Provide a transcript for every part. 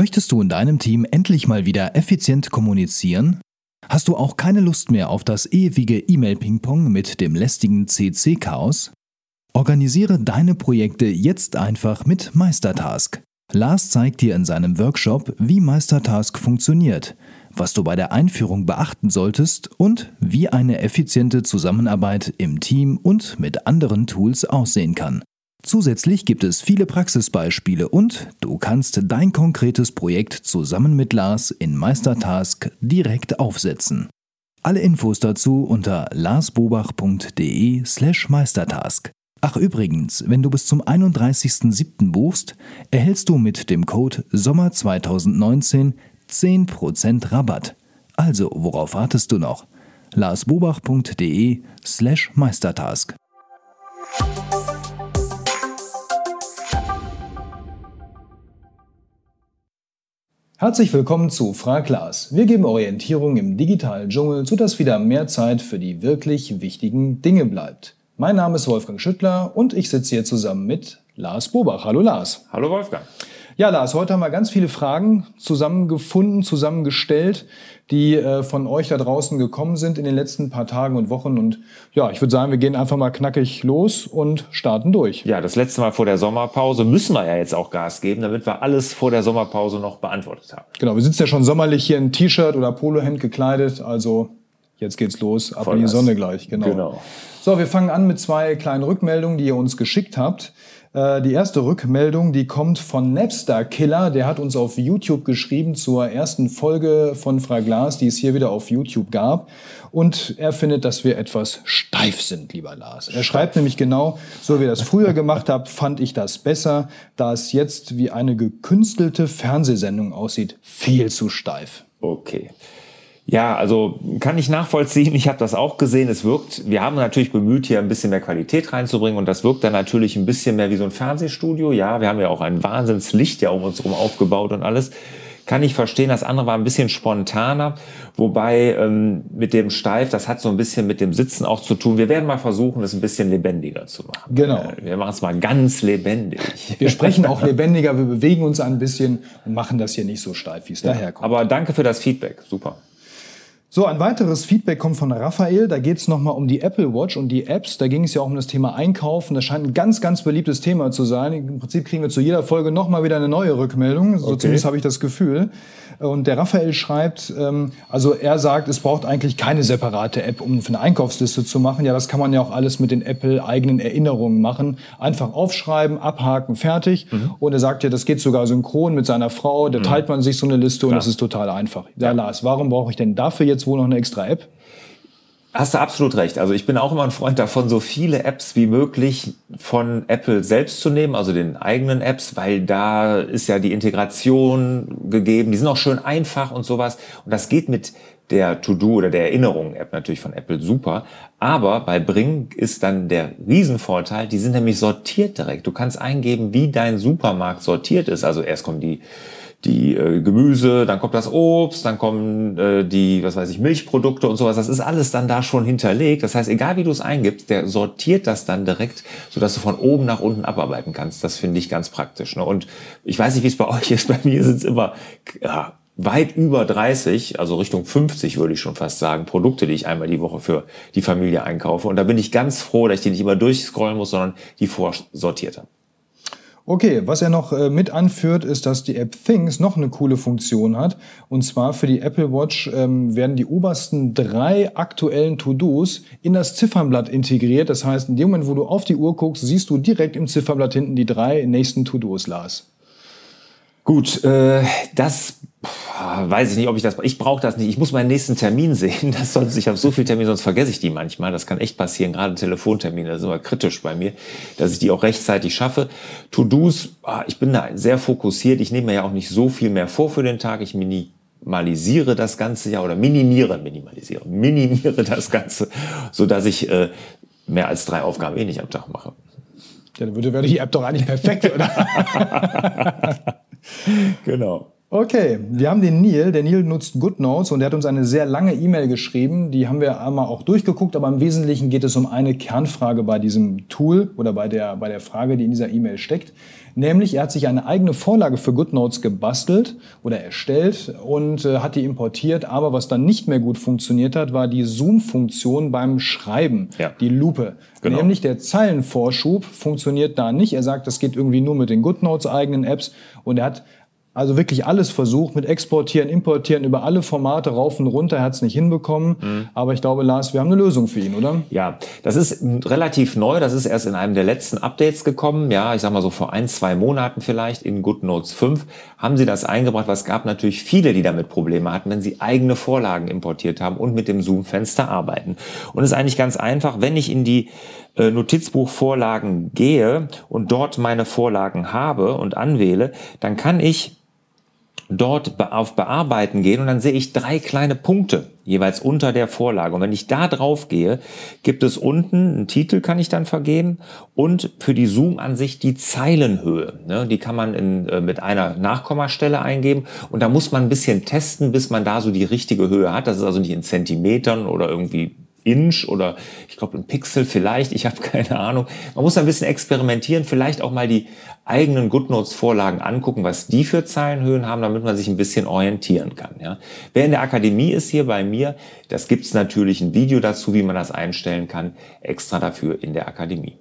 Möchtest du in deinem Team endlich mal wieder effizient kommunizieren? Hast du auch keine Lust mehr auf das ewige E-Mail-Ping-Pong mit dem lästigen CC-Chaos? Organisiere deine Projekte jetzt einfach mit MeisterTask. Lars zeigt dir in seinem Workshop, wie MeisterTask funktioniert, was du bei der Einführung beachten solltest und wie eine effiziente Zusammenarbeit im Team und mit anderen Tools aussehen kann. Zusätzlich gibt es viele Praxisbeispiele und du kannst dein konkretes Projekt zusammen mit Lars in MeisterTask direkt aufsetzen. Alle Infos dazu unter larsbobach.de/meistertask. Ach übrigens, wenn du bis zum 31.07. buchst, erhältst du mit dem Code Sommer 2019 10% Rabatt. Also, worauf wartest du noch? larsbobach.de/meistertask. Herzlich willkommen zu Frag Lars. Wir geben Orientierung im digitalen Dschungel, sodass wieder mehr Zeit für die wirklich wichtigen Dinge bleibt. Mein Name ist Wolfgang Schüttler und ich sitze hier zusammen mit Lars Bobach. Hallo Lars. Hallo Wolfgang. Ja Lars, heute haben wir ganz viele Fragen zusammengefunden, zusammengestellt, die von euch da draußen gekommen sind in den letzten paar Tagen und Wochen. Und ja, ich würde sagen, wir gehen einfach mal knackig los und starten durch. Ja, das letzte Mal vor der Sommerpause müssen wir ja jetzt auch Gas geben, damit wir alles vor der Sommerpause noch beantwortet haben. Genau, wir sitzen ja schon sommerlich hier in T-Shirt oder Polohemd gekleidet, also jetzt geht's los, ab in die Sonne gleich. Genau. So, wir fangen an mit zwei kleinen Rückmeldungen, die ihr uns geschickt habt. Die erste Rückmeldung, die kommt von Napster Killer. Der hat uns auf YouTube geschrieben zur ersten Folge von Frag Lars, die es hier wieder auf YouTube gab. Und er findet, dass wir etwas steif sind, lieber Lars. Er schreibt nämlich genau, so wie ihr das früher gemacht habt, fand ich das besser, da es jetzt wie eine gekünstelte Fernsehsendung aussieht. Viel zu steif. Okay. Ja, also kann ich nachvollziehen. Ich habe das auch gesehen. Es wirkt, wir haben natürlich bemüht, hier ein bisschen mehr Qualität reinzubringen und das wirkt dann natürlich ein bisschen mehr wie so ein Fernsehstudio. Ja, wir haben ja auch ein Wahnsinnslicht ja um uns herum aufgebaut und alles. Kann ich verstehen. Das andere war ein bisschen spontaner, wobei mit dem Steif, das hat so ein bisschen mit dem Sitzen auch zu tun. Wir werden mal versuchen, es ein bisschen lebendiger zu machen. Genau. Wir machen es mal ganz lebendig. Wir sprechen auch lebendiger, wir bewegen uns ein bisschen und machen das hier nicht so steif, wie es daherkommt. Aber danke für das Feedback. Super. So, ein weiteres Feedback kommt von Raphael. Da geht es nochmal um die Apple Watch und die Apps. Da ging es ja auch um das Thema Einkaufen. Das scheint ein ganz, ganz beliebtes Thema zu sein. Im Prinzip kriegen wir zu jeder Folge nochmal wieder eine neue Rückmeldung. So okay. Zumindest habe ich das Gefühl. Und der Raphael schreibt, also er sagt, es braucht eigentlich keine separate App, um eine Einkaufsliste zu machen. Ja, das kann man ja auch alles mit den Apple-eigenen Erinnerungen machen. Einfach aufschreiben, abhaken, fertig. Mhm. Und er sagt ja, das geht sogar synchron mit seiner Frau. Da teilt man sich so eine Liste und das ist total einfach. Ja, Lars, warum brauche ich denn dafür jetzt wohl noch eine extra App? Hast du absolut recht. Also ich bin auch immer ein Freund davon, so viele Apps wie möglich von Apple selbst zu nehmen, also den eigenen Apps, weil da ist ja die Integration gegeben. Die sind auch schön einfach und sowas. Und das geht mit der To-Do oder der Erinnerungen-App natürlich von Apple super. Aber bei Bring ist dann der Riesenvorteil, die sind nämlich sortiert direkt. Du kannst eingeben, wie dein Supermarkt sortiert ist. Also erst kommen die Gemüse, dann kommt das Obst, dann kommen die, was weiß ich, Milchprodukte und sowas. Das ist alles dann da schon hinterlegt. Das heißt, egal wie du es eingibst, der sortiert das dann direkt, sodass du von oben nach unten abarbeiten kannst. Das finde ich ganz praktisch. Ne? Und ich weiß nicht, wie es bei euch ist. Bei mir sind es immer weit über 30, also Richtung 50 würde ich schon fast sagen, Produkte, die ich einmal die Woche für die Familie einkaufe. Und da bin ich ganz froh, dass ich die nicht immer durchscrollen muss, sondern die vorsortiert habe. Okay, was er noch mit anführt, ist, dass die App Things noch eine coole Funktion hat. Und zwar für die Apple Watch werden die obersten 3 aktuellen To-Dos in das Ziffernblatt integriert. Das heißt, in dem Moment, wo du auf die Uhr guckst, siehst du direkt im Ziffernblatt hinten die 3 nächsten To-Dos, Lars. Gut, das weiß ich nicht, ob ich das... Ich brauche das nicht. Ich muss meinen nächsten Termin sehen. Ich habe so viele Termine, sonst vergesse ich die manchmal. Das kann echt passieren, gerade Telefontermine. Das ist immer kritisch bei mir, dass ich die auch rechtzeitig schaffe. To-Dos, ich bin da sehr fokussiert. Ich nehme mir ja auch nicht so viel mehr vor für den Tag. Ich minimalisiere das Ganze ja oder minimiere das Ganze, sodass ich mehr als 3 Aufgaben nicht am Tag mache. Ja, dann wäre die App doch eigentlich perfekt, oder? Genau. Okay, wir haben den Neil. Der Neil nutzt GoodNotes und der hat uns eine sehr lange E-Mail geschrieben. Die haben wir einmal auch durchgeguckt, aber im Wesentlichen geht es um eine Kernfrage bei diesem Tool oder bei der Frage, die in dieser E-Mail steckt. Nämlich, er hat sich eine eigene Vorlage für GoodNotes gebastelt oder erstellt und hat die importiert. Aber was dann nicht mehr gut funktioniert hat, war die Zoom-Funktion beim Schreiben, die Lupe. Genau. Nämlich der Zeilenvorschub funktioniert da nicht. Er sagt, das geht irgendwie nur mit den GoodNotes-eigenen Apps und er hat also wirklich alles versucht, mit Exportieren, Importieren, über alle Formate rauf und runter. Er hat es nicht hinbekommen. Mhm. Aber ich glaube, Lars, wir haben eine Lösung für ihn, oder? Ja, das ist relativ neu. Das ist erst in einem der letzten Updates gekommen. Ja, ich sag mal so vor 1-2 Monaten vielleicht in GoodNotes 5 haben sie das eingebracht. Was gab natürlich viele, die damit Probleme hatten, wenn sie eigene Vorlagen importiert haben und mit dem Zoom-Fenster arbeiten. Und es ist eigentlich ganz einfach, wenn ich in die Notizbuchvorlagen gehe und dort meine Vorlagen habe und anwähle, dann kann ich dort auf Bearbeiten gehen und dann sehe ich 3 kleine Punkte jeweils unter der Vorlage. Und wenn ich da drauf gehe, gibt es unten einen Titel, kann ich dann vergeben und für die Zoom-Ansicht die Zeilenhöhe. Ne, die kann man mit einer Nachkommastelle eingeben und da muss man ein bisschen testen, bis man da so die richtige Höhe hat. Das ist also nicht in Zentimetern oder irgendwie Inch oder ich glaube ein Pixel vielleicht, ich habe keine Ahnung. Man muss ein bisschen experimentieren, vielleicht auch mal die eigenen GoodNotes-Vorlagen angucken, was die für Zeilenhöhen haben, damit man sich ein bisschen orientieren kann. Ja. Wer in der Akademie ist hier bei mir, das gibt es natürlich ein Video dazu, wie man das einstellen kann, extra dafür in der Akademie.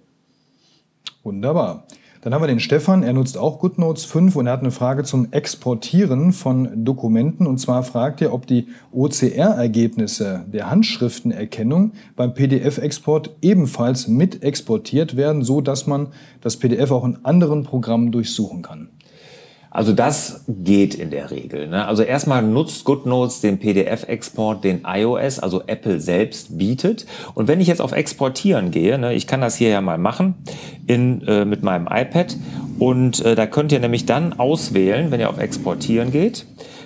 Wunderbar. Dann haben wir den Stefan, er nutzt auch GoodNotes 5 und er hat eine Frage zum Exportieren von Dokumenten. Und zwar fragt er, ob die OCR-Ergebnisse der Handschriftenerkennung beim PDF-Export ebenfalls mit exportiert werden, so dass man das PDF auch in anderen Programmen durchsuchen kann. Also das geht in der Regel. Ne? Also erstmal nutzt GoodNotes den PDF-Export, den iOS, also Apple selbst bietet. Und wenn ich jetzt auf Exportieren gehe, ne, ich kann das hier ja mal machen mit meinem iPad. Und da könnt ihr nämlich dann auswählen, wenn ihr auf Exportieren geht,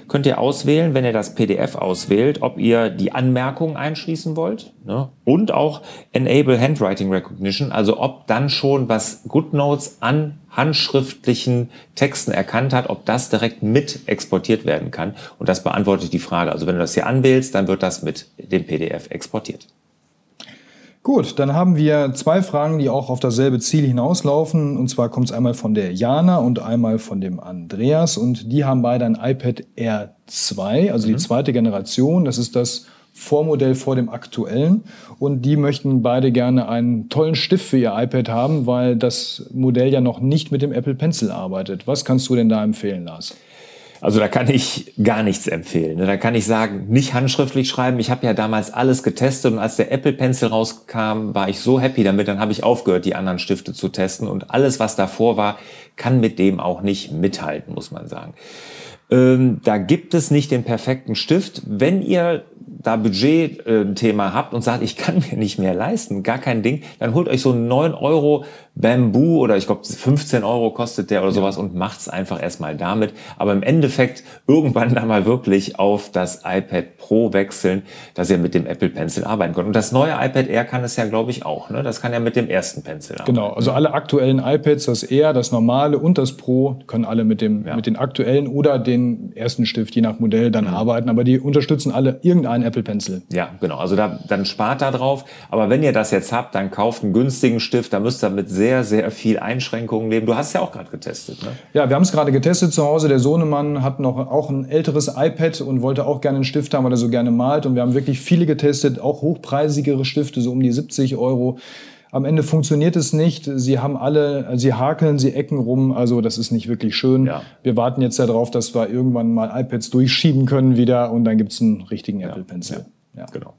könnt ihr auswählen, wenn ihr das PDF auswählt, ob ihr die Anmerkungen einschließen wollt, ne? Und auch Enable Handwriting Recognition, also ob dann schon, was GoodNotes an handschriftlichen Texten erkannt hat, ob das direkt mit exportiert werden kann. Und das beantwortet die Frage. Also wenn du das hier anwählst, dann wird das mit dem PDF exportiert. Gut, dann haben wir 2 Fragen, die auch auf dasselbe Ziel hinauslaufen. Und zwar kommt es einmal von der Jana und einmal von dem Andreas. Und die haben beide ein iPad Air 2, also die zweite Generation. Das ist das Vormodell vor dem aktuellen. Und die möchten beide gerne einen tollen Stift für ihr iPad haben, weil das Modell ja noch nicht mit dem Apple Pencil arbeitet. Was kannst du denn da empfehlen, Lars? Also da kann ich gar nichts empfehlen. Da kann ich sagen, nicht handschriftlich schreiben. Ich habe ja damals alles getestet und als der Apple Pencil rauskam, war ich so happy damit. Dann habe ich aufgehört, die anderen Stifte zu testen. Und alles, was davor war, kann mit dem auch nicht mithalten, muss man sagen. Da gibt es nicht den perfekten Stift. Wenn ihr da Budget-Thema habt und sagt, ich kann mir nicht mehr leisten, gar kein Ding, dann holt euch so einen 9€ Bamboo oder ich glaube 15€ kostet der oder sowas und macht's einfach erstmal damit. Aber im Endeffekt irgendwann dann mal wirklich auf das iPad Pro wechseln, dass ihr mit dem Apple Pencil arbeiten könnt. Und das neue iPad Air kann es ja, glaube ich, auch. Ne? Das kann ja mit dem ersten Pencil arbeiten. Genau, also alle aktuellen iPads, das Air, das normale und das Pro, können alle mit den aktuellen oder den ersten Stift, je nach Modell, dann arbeiten. Aber die unterstützen alle irgendeinen Apple Pencil. Ja, genau. Also dann spart da drauf. Aber wenn ihr das jetzt habt, dann kauft einen günstigen Stift. Da müsst ihr mit sehr, sehr viel Einschränkungen leben. Du hast es ja auch gerade getestet, ne? Ja, wir haben es gerade getestet zu Hause. Der Sohnemann hat auch ein älteres iPad und wollte auch gerne einen Stift haben, weil er so gerne malt. Und wir haben wirklich viele getestet, auch hochpreisigere Stifte, so um die 70€. Am Ende funktioniert es nicht. Sie hakeln, sie ecken rum. Also das ist nicht wirklich schön. Ja. Wir warten jetzt darauf, dass wir irgendwann mal iPads durchschieben können wieder und dann gibt es einen richtigen Apple Pencil. Ja. Genau.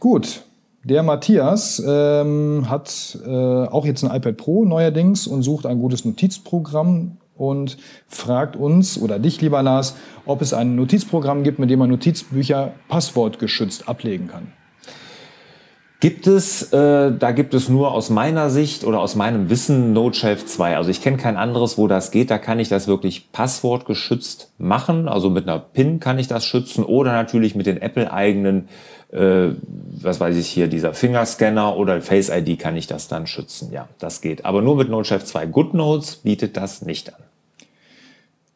Gut. Der Matthias hat auch jetzt ein iPad Pro neuerdings und sucht ein gutes Notizprogramm und fragt uns oder dich, lieber Lars, ob es ein Notizprogramm gibt, mit dem man Notizbücher passwortgeschützt ablegen kann. Da gibt es nur aus meiner Sicht oder aus meinem Wissen Noteshelf 2. Also ich kenne kein anderes, wo das geht. Da kann ich das wirklich passwortgeschützt machen. Also mit einer PIN kann ich das schützen oder natürlich mit den Apple-eigenen, was weiß ich hier, dieser Fingerscanner oder Face ID kann ich das dann schützen. Ja, das geht. Aber nur mit Noteshelf 2. GoodNotes bietet das nicht an.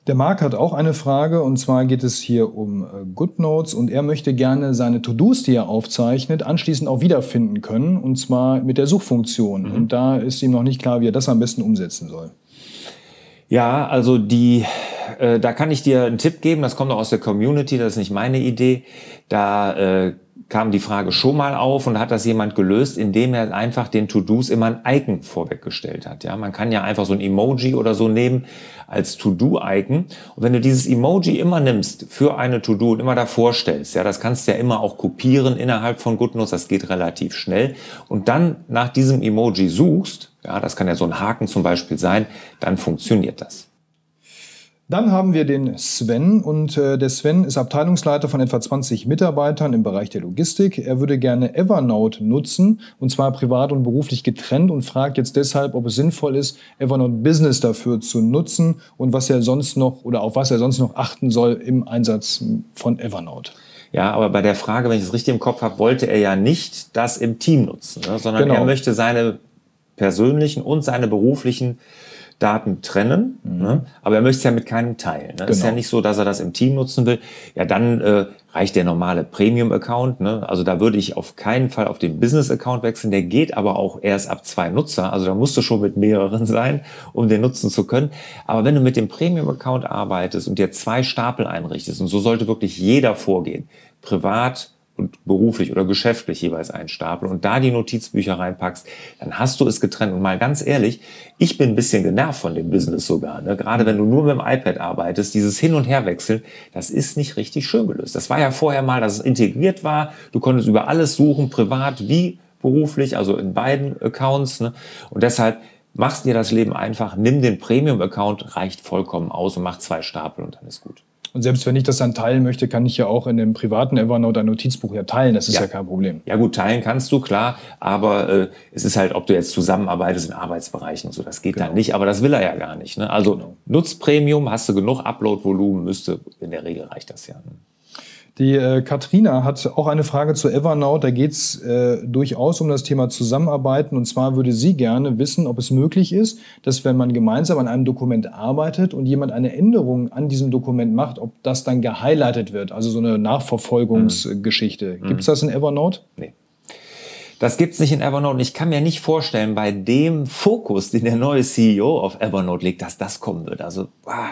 Der Marc hat auch eine Frage, und zwar geht es hier um GoodNotes, und er möchte gerne seine To-Dos, die er aufzeichnet, anschließend auch wiederfinden können, und zwar mit der Suchfunktion. Mhm. Und da ist ihm noch nicht klar, wie er das am besten umsetzen soll. Ja, also da kann ich dir einen Tipp geben, das kommt noch aus der Community, das ist nicht meine Idee. Da kam die Frage schon mal auf und hat das jemand gelöst, indem er einfach den To-Dos immer ein Icon vorweggestellt hat. Ja, man kann ja einfach so ein Emoji oder so nehmen als To-Do-Icon. Und wenn du dieses Emoji immer nimmst für eine To-Do und immer davor stellst, ja, das kannst du ja immer auch kopieren innerhalb von GoodNotes, das geht relativ schnell. Und dann nach diesem Emoji suchst, ja, das kann ja so ein Haken zum Beispiel sein, dann funktioniert das. Dann haben wir den Sven, und der Sven ist Abteilungsleiter von etwa 20 Mitarbeitern im Bereich der Logistik. Er würde gerne Evernote nutzen, und zwar privat und beruflich getrennt, und fragt jetzt deshalb, ob es sinnvoll ist, Evernote Business dafür zu nutzen und was er sonst noch oder auf was er sonst noch achten soll im Einsatz von Evernote. Ja, aber bei der Frage, wenn ich es richtig im Kopf habe, wollte er ja nicht das im Team nutzen, ne? Sondern genau, er möchte seine persönlichen und seine beruflichen Daten trennen, ne? Aber er möchte es ja mit keinem teilen. Ne? Genau. Ist ja nicht so, dass er das im Team nutzen will. Ja, dann reicht der normale Premium-Account. Ne? Also da würde ich auf keinen Fall auf den Business-Account wechseln. Der geht aber auch erst ab 2 Nutzer. Also da musst du schon mit mehreren sein, um den nutzen zu können. Aber wenn du mit dem Premium-Account arbeitest und dir 2 Stapel einrichtest, und so sollte wirklich jeder vorgehen, privat und beruflich oder geschäftlich jeweils einen Stapel, und da die Notizbücher reinpackst, dann hast du es getrennt. Und mal ganz ehrlich, ich bin ein bisschen genervt von dem Business sogar, ne? Gerade wenn du nur mit dem iPad arbeitest, dieses Hin- und Herwechseln, das ist nicht richtig schön gelöst. Das war ja vorher mal, dass es integriert war, du konntest über alles suchen, privat wie beruflich, also in beiden Accounts, ne? Und deshalb machst dir das Leben einfach, nimm den Premium-Account, reicht vollkommen aus, und mach 2 Stapel und dann ist gut. Und selbst wenn ich das dann teilen möchte, kann ich ja auch in dem privaten Evernote ein Notizbuch ja teilen. Das ist ja kein Problem. Ja gut, teilen kannst du, klar. Aber es ist halt, ob du jetzt zusammenarbeitest in Arbeitsbereichen und so. Das geht dann nicht. Aber das will er ja gar nicht. Ne? Also nutz Premium, hast du genug Upload-Volumen, in der Regel reicht das ja. Die Katrina hat auch eine Frage zu Evernote. Da geht es durchaus um das Thema Zusammenarbeiten. Und zwar würde sie gerne wissen, ob es möglich ist, dass wenn man gemeinsam an einem Dokument arbeitet und jemand eine Änderung an diesem Dokument macht, ob das dann gehighlightet wird. Also so eine Nachverfolgungsgeschichte. Gibt es das in Evernote? Nee. Das gibt's nicht in Evernote, und ich kann mir nicht vorstellen, bei dem Fokus, den der neue CEO auf Evernote legt, dass das kommen wird. Also,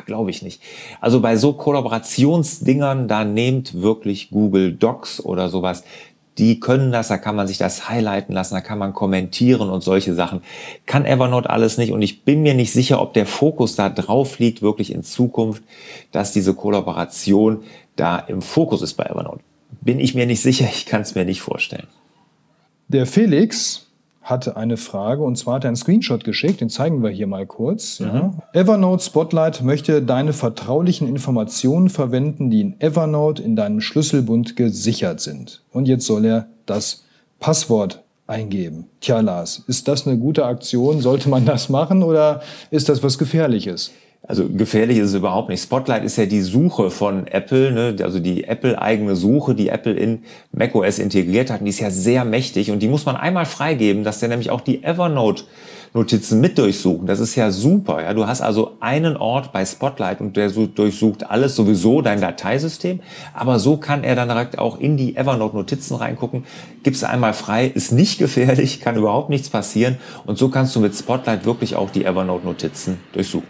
glaube ich nicht. Also bei so Kollaborationsdingern, da nehmt wirklich Google Docs oder sowas. Die können das, da kann man sich das highlighten lassen, da kann man kommentieren und solche Sachen. Kann Evernote alles nicht, und ich bin mir nicht sicher, ob der Fokus da drauf liegt, wirklich in Zukunft, dass diese Kollaboration da im Fokus ist bei Evernote. Bin ich mir nicht sicher, ich kann es mir nicht vorstellen. Der Felix hatte eine Frage, und zwar hat er einen Screenshot geschickt, den zeigen wir hier mal kurz. Ja. Evernote Spotlight möchte deine vertraulichen Informationen verwenden, die in Evernote in deinem Schlüsselbund gesichert sind. Und jetzt soll er das Passwort eingeben. Tja, Lars, ist das eine gute Aktion? Sollte man das machen, oder ist das was Gefährliches? Also gefährlich ist es überhaupt nicht. Spotlight ist ja die Suche von Apple, ne? Also die Apple-eigene Suche, die Apple in macOS integriert hat. Und die ist ja sehr mächtig, und die muss man einmal freigeben, dass der nämlich auch die Evernote-Notizen mit durchsuchen. Das ist ja super. Ja? Du hast also einen Ort bei Spotlight, und der durchsucht alles, sowieso dein Dateisystem. Aber so kann er dann direkt auch in die Evernote-Notizen reingucken. Gib's einmal frei, ist nicht gefährlich, kann überhaupt nichts passieren. Und so kannst du mit Spotlight wirklich auch die Evernote-Notizen durchsuchen.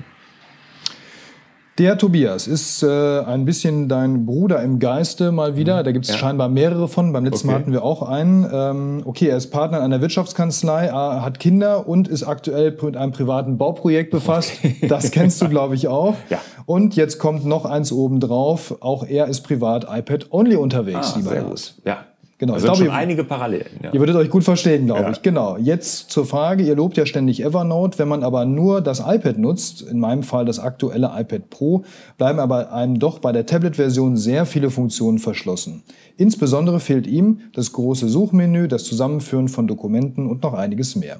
Der Tobias ist ein bisschen dein Bruder im Geiste mal wieder. Da gibt es scheinbar mehrere von. Beim letzten Mal hatten wir auch einen. Er ist Partner in einer Wirtschaftskanzlei, hat Kinder und ist aktuell mit einem privaten Bauprojekt befasst. Okay. Das kennst du, glaube ich, auch. Ja. Und jetzt kommt noch eins obendrauf. Auch er ist privat iPad-only unterwegs, lieber Lars. Ja. Genau. Also ich glaube, schon einige Parallelen. Ja. Ihr würdet euch gut verstehen, glaube ich. Genau. Jetzt zur Frage. Ihr lobt ja ständig Evernote. Wenn man aber nur das iPad nutzt, in meinem Fall das aktuelle iPad Pro, bleiben aber einem doch bei der Tablet-Version sehr viele Funktionen verschlossen. Insbesondere fehlt ihm das große Suchmenü, das Zusammenführen von Dokumenten und noch einiges mehr.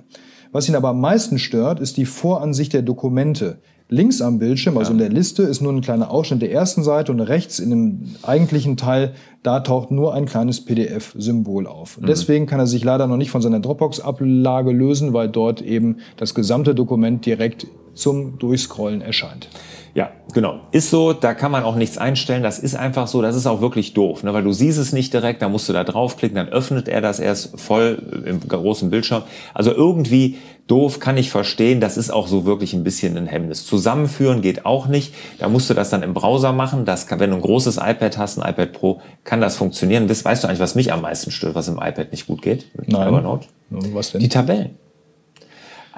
Was ihn aber am meisten stört, ist die Voransicht der Dokumente. Links am Bildschirm, also in der Liste, ist nur ein kleiner Ausschnitt der ersten Seite, und rechts in dem eigentlichen Teil, da taucht nur ein kleines PDF-Symbol auf. Deswegen kann er sich leider noch nicht von seiner Dropbox-Ablage lösen, weil dort eben das gesamte Dokument direkt zum Durchscrollen erscheint. Ja, genau. Ist so, da kann man auch nichts einstellen. Das ist einfach so, das ist auch wirklich doof, ne? Weil du siehst es nicht direkt, da musst du da draufklicken, dann öffnet er das erst voll im großen Bildschirm. Also irgendwie doof, kann ich verstehen, das ist auch so wirklich ein bisschen ein Hemmnis. Zusammenführen geht auch nicht, da musst du das dann im Browser machen. Das kann, wenn du ein großes iPad hast, ein iPad Pro, kann das funktionieren. Weißt du eigentlich, was mich am meisten stört, was im iPad nicht gut geht? Mit Evernote? Was denn? Die Tabellen.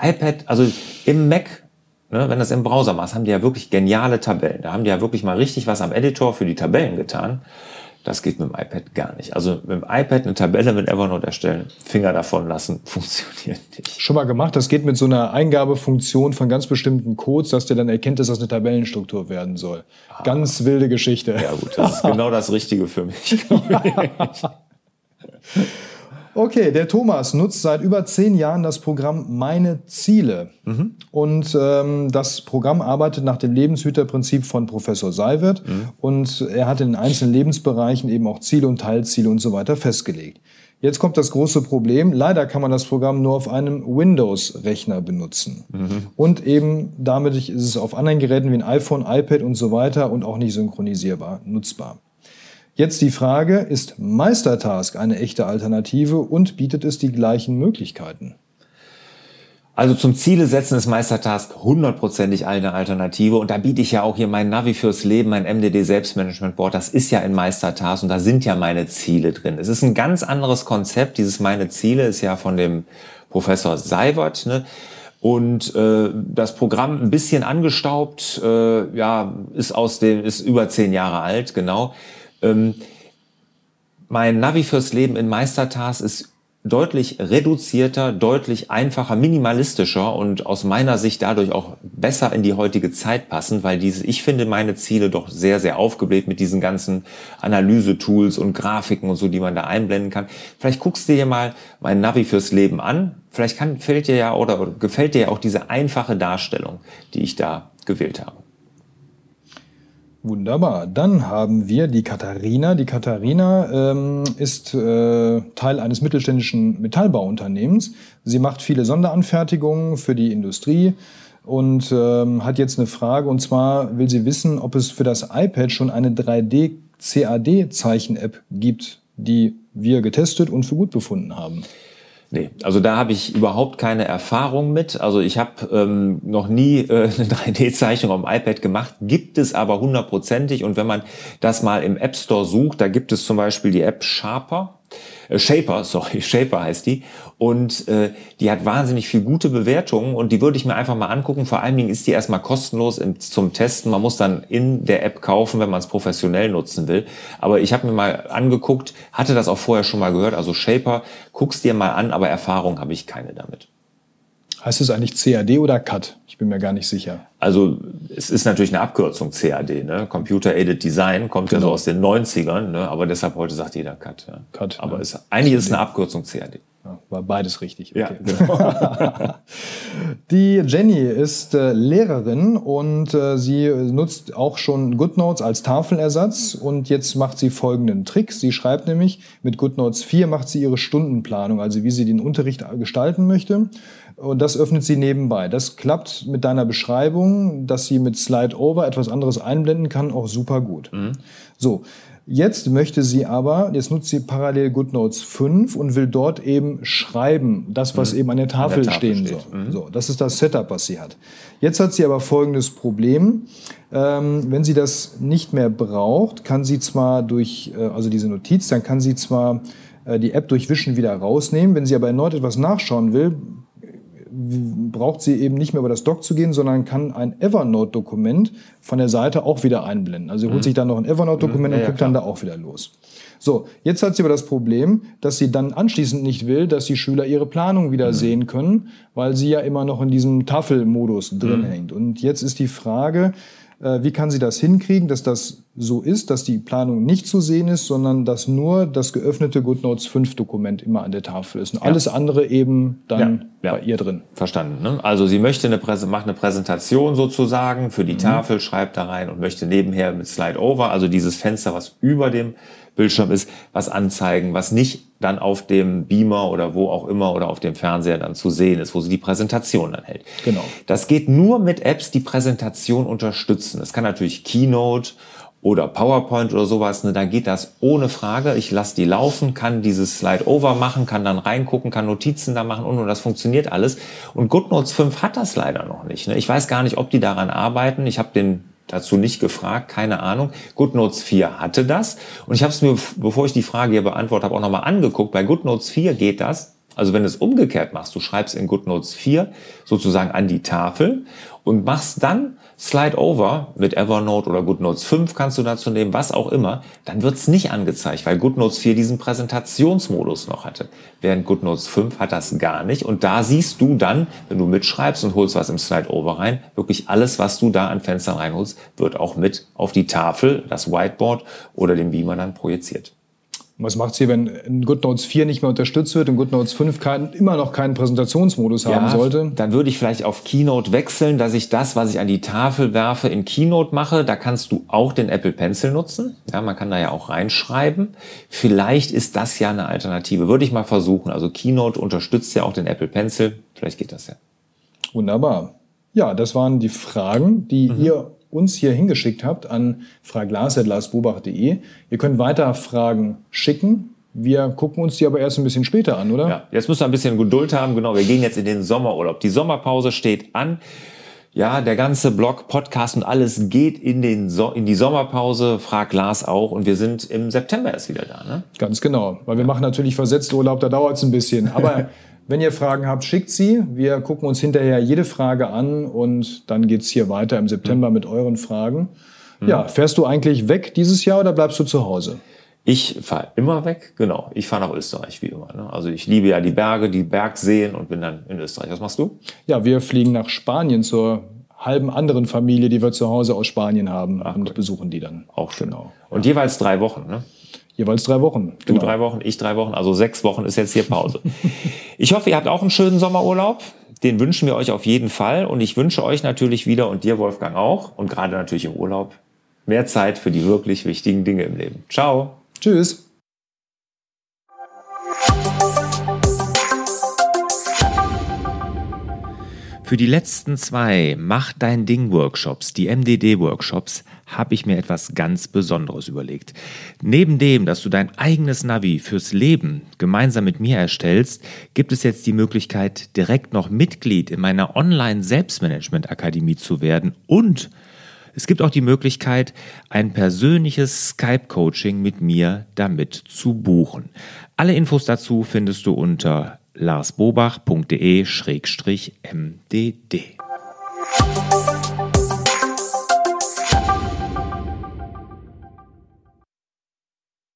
iPad, also im Mac, ne, wenn das im Browser machst, haben die ja wirklich geniale Tabellen. Da haben die ja wirklich mal richtig was am Editor für die Tabellen getan. Das geht mit dem iPad gar nicht. Also mit dem iPad eine Tabelle mit Evernote erstellen, Finger davon lassen, funktioniert nicht. Schon mal gemacht, das geht mit so einer Eingabefunktion von ganz bestimmten Codes, dass der dann erkennt, dass das eine Tabellenstruktur werden soll. Ah. Ganz wilde Geschichte. Ja gut, das ist genau das Richtige für mich. Okay, der Thomas nutzt seit über 10 Jahren das Programm Meine Ziele. Mhm. Und das Programm arbeitet nach dem Lebenshüterprinzip von Professor Seiwert. Mhm. Und er hat in den einzelnen Lebensbereichen eben auch Ziele und Teilziele und so weiter festgelegt. Jetzt kommt das große Problem. Leider kann man das Programm nur auf einem Windows-Rechner benutzen. Mhm. Und eben damit ist es auf anderen Geräten wie ein iPhone, iPad und so weiter und auch nicht synchronisierbar, nutzbar. Jetzt die Frage, ist MeisterTask eine echte Alternative und bietet es die gleichen Möglichkeiten? Also zum Ziele setzen ist MeisterTask 100%ig eine Alternative und da biete ich ja auch hier mein Navi fürs Leben, mein MDD Selbstmanagement Board, das ist ja in MeisterTask und da sind ja meine Ziele drin. Es ist ein ganz anderes Konzept, dieses Meine Ziele ist ja von dem Professor Seiwert, ne? Und das Programm ein bisschen angestaubt, ja, ist über 10 Jahre alt, genau. Mein Navi fürs Leben in MeisterTask ist deutlich reduzierter, deutlich einfacher, minimalistischer und aus meiner Sicht dadurch auch besser in die heutige Zeit passend, weil ich finde meine Ziele doch sehr, sehr aufgebläht mit diesen ganzen Analyse-Tools und Grafiken und so, die man da einblenden kann. Vielleicht guckst du dir mal mein Navi fürs Leben an. Vielleicht fällt dir ja oder gefällt dir ja auch diese einfache Darstellung, die ich da gewählt habe. Wunderbar. Dann haben wir die Katharina. Die Katharina ist Teil eines mittelständischen Metallbauunternehmens. Sie macht viele Sonderanfertigungen für die Industrie und hat jetzt eine Frage. Und zwar will sie wissen, ob es für das iPad schon eine 3D-CAD-Zeichen-App gibt, die wir getestet und für gut befunden haben. Nee, also da habe ich überhaupt keine Erfahrung mit. Also ich habe noch nie eine 3D-Zeichnung auf dem iPad gemacht, gibt es aber 100%ig. Und wenn man das mal im App Store sucht, da gibt es zum Beispiel die App Sharper heißt die. Und die hat wahnsinnig viel gute Bewertungen und die würde ich mir einfach mal angucken. Vor allen Dingen ist die erstmal kostenlos zum Testen. Man muss dann in der App kaufen, wenn man es professionell nutzen will. Aber ich habe mir mal angeguckt, hatte das auch vorher schon mal gehört. Also Sharper, guck's dir mal an, aber Erfahrung habe ich keine damit. Heißt es eigentlich CAD oder CAD? Ich bin mir gar nicht sicher. Also es ist natürlich eine Abkürzung CAD, ne? Computer Aided Design, kommt genau. Ja so aus den 90ern, ne? Aber deshalb heute sagt jeder CAD. Ja. CAD aber ja. Eigentlich ist es eine Abkürzung CAD. Ja, war beides richtig. Okay. Ja, genau. Die Jenny ist Lehrerin und sie nutzt auch schon GoodNotes als Tafelersatz und jetzt macht sie folgenden Trick. Sie schreibt nämlich, mit GoodNotes 4 macht sie ihre Stundenplanung, also wie sie den Unterricht gestalten möchte. Und das öffnet sie nebenbei. Das klappt mit deiner Beschreibung, dass sie mit Slide-Over etwas anderes einblenden kann, auch super gut. Mhm. So, jetzt nutzt sie parallel GoodNotes 5 und will dort eben schreiben, das, was eben an der Tafel stehen soll. Mhm. So, das ist das Setup, was sie hat. Jetzt hat sie aber folgendes Problem. Wenn sie das nicht mehr braucht, kann sie zwar die App durchwischen wieder rausnehmen. Wenn sie aber erneut etwas nachschauen will, braucht sie eben nicht mehr über das Doc zu gehen, sondern kann ein Evernote-Dokument von der Seite auch wieder einblenden. Also sie holt sich dann noch ein Evernote-Dokument und guckt dann da auch wieder los. So, jetzt hat sie aber das Problem, dass sie dann anschließend nicht will, dass die Schüler ihre Planung wieder sehen können, weil sie ja immer noch in diesem Tafelmodus drin hängt. Und jetzt ist die Frage, wie kann sie das hinkriegen, dass das so ist, dass die Planung nicht zu sehen ist, sondern dass nur das geöffnete GoodNotes 5 Dokument immer an der Tafel ist. Und alles andere eben dann bei ihr drin. Verstanden, ne? Also sie möchte macht eine Präsentation sozusagen für die Tafel, schreibt da rein und möchte nebenher mit Slide Over, also dieses Fenster, was über dem Bildschirm ist, was anzeigen, was nicht dann auf dem Beamer oder wo auch immer oder auf dem Fernseher dann zu sehen ist, wo sie die Präsentation dann hält. Genau. Das geht nur mit Apps, die Präsentation unterstützen. Das kann natürlich Keynote oder PowerPoint oder sowas, ne, dann geht das ohne Frage. Ich lasse die laufen, kann dieses Slide-Over machen, kann dann reingucken, kann Notizen da machen und das funktioniert alles. Und GoodNotes 5 hat das leider noch nicht, ne? Ich weiß gar nicht, ob die daran arbeiten. Ich habe den dazu nicht gefragt, keine Ahnung. GoodNotes 4 hatte das und ich habe es mir, bevor ich die Frage hier beantwortet habe, auch nochmal angeguckt. Bei GoodNotes 4 geht das. Also wenn du es umgekehrt machst, du schreibst in GoodNotes 4 sozusagen an die Tafel und machst dann Slide Over mit Evernote oder GoodNotes 5 kannst du dazu nehmen, was auch immer, dann wird's nicht angezeigt, weil GoodNotes 4 diesen Präsentationsmodus noch hatte. Während GoodNotes 5 hat das gar nicht und da siehst du dann, wenn du mitschreibst und holst was im Slide Over rein, wirklich alles, was du da an Fenstern reinholst, wird auch mit auf die Tafel, das Whiteboard oder den Beamer dann projiziert. Was macht's hier, wenn GoodNotes 4 nicht mehr unterstützt wird und GoodNotes 5 immer noch keinen Präsentationsmodus haben sollte? Dann würde ich vielleicht auf Keynote wechseln, dass ich das, was ich an die Tafel werfe, in Keynote mache. Da kannst du auch den Apple Pencil nutzen. Ja, man kann da ja auch reinschreiben. Vielleicht ist das ja eine Alternative. Würde ich mal versuchen. Also Keynote unterstützt ja auch den Apple Pencil. Vielleicht geht das ja. Wunderbar. Ja, das waren die Fragen, die ihr uns hier hingeschickt habt an fraglas@larsbobach.de. Ihr könnt weiter Fragen schicken. Wir gucken uns die aber erst ein bisschen später an, oder? Ja, jetzt müsst ihr ein bisschen Geduld haben. Genau, wir gehen jetzt in den Sommerurlaub. Die Sommerpause steht an. Ja, der ganze Blog, Podcast und alles geht in die Sommerpause, frag Lars auch. Und wir sind im September erst wieder da, ne? Ganz genau, weil wir machen natürlich versetzt Urlaub, da dauert es ein bisschen. Aber wenn ihr Fragen habt, schickt sie. Wir gucken uns hinterher jede Frage an und dann geht's hier weiter im September mit euren Fragen. Ja, fährst du eigentlich weg dieses Jahr oder bleibst du zu Hause? Ich fahre immer weg, genau. Ich fahre nach Österreich, wie immer, ne? Also ich liebe ja die Berge, die Bergseen und bin dann in Österreich. Was machst du? Ja, wir fliegen nach Spanien zur halben anderen Familie, die wir zu Hause aus Spanien haben und besuchen die dann. Auch schön. Genau. Und jeweils 3 Wochen, ne? Jeweils 3 Wochen. Du 3 Wochen, ich 3 Wochen, also 6 Wochen ist jetzt hier Pause. Ich hoffe, ihr habt auch einen schönen Sommerurlaub. Den wünschen wir euch auf jeden Fall. Und ich wünsche euch natürlich wieder und dir, Wolfgang, auch und gerade natürlich im Urlaub mehr Zeit für die wirklich wichtigen Dinge im Leben. Ciao. Tschüss. Für die letzten 2 Mach dein Ding Workshops, die MDD Workshops, habe ich mir etwas ganz Besonderes überlegt. Neben dem, dass du dein eigenes Navi fürs Leben gemeinsam mit mir erstellst, gibt es jetzt die Möglichkeit, direkt noch Mitglied in meiner Online-Selbstmanagement-Akademie zu werden und es gibt auch die Möglichkeit, ein persönliches Skype-Coaching mit mir damit zu buchen. Alle Infos dazu findest du unter larsbobach.de/mdd.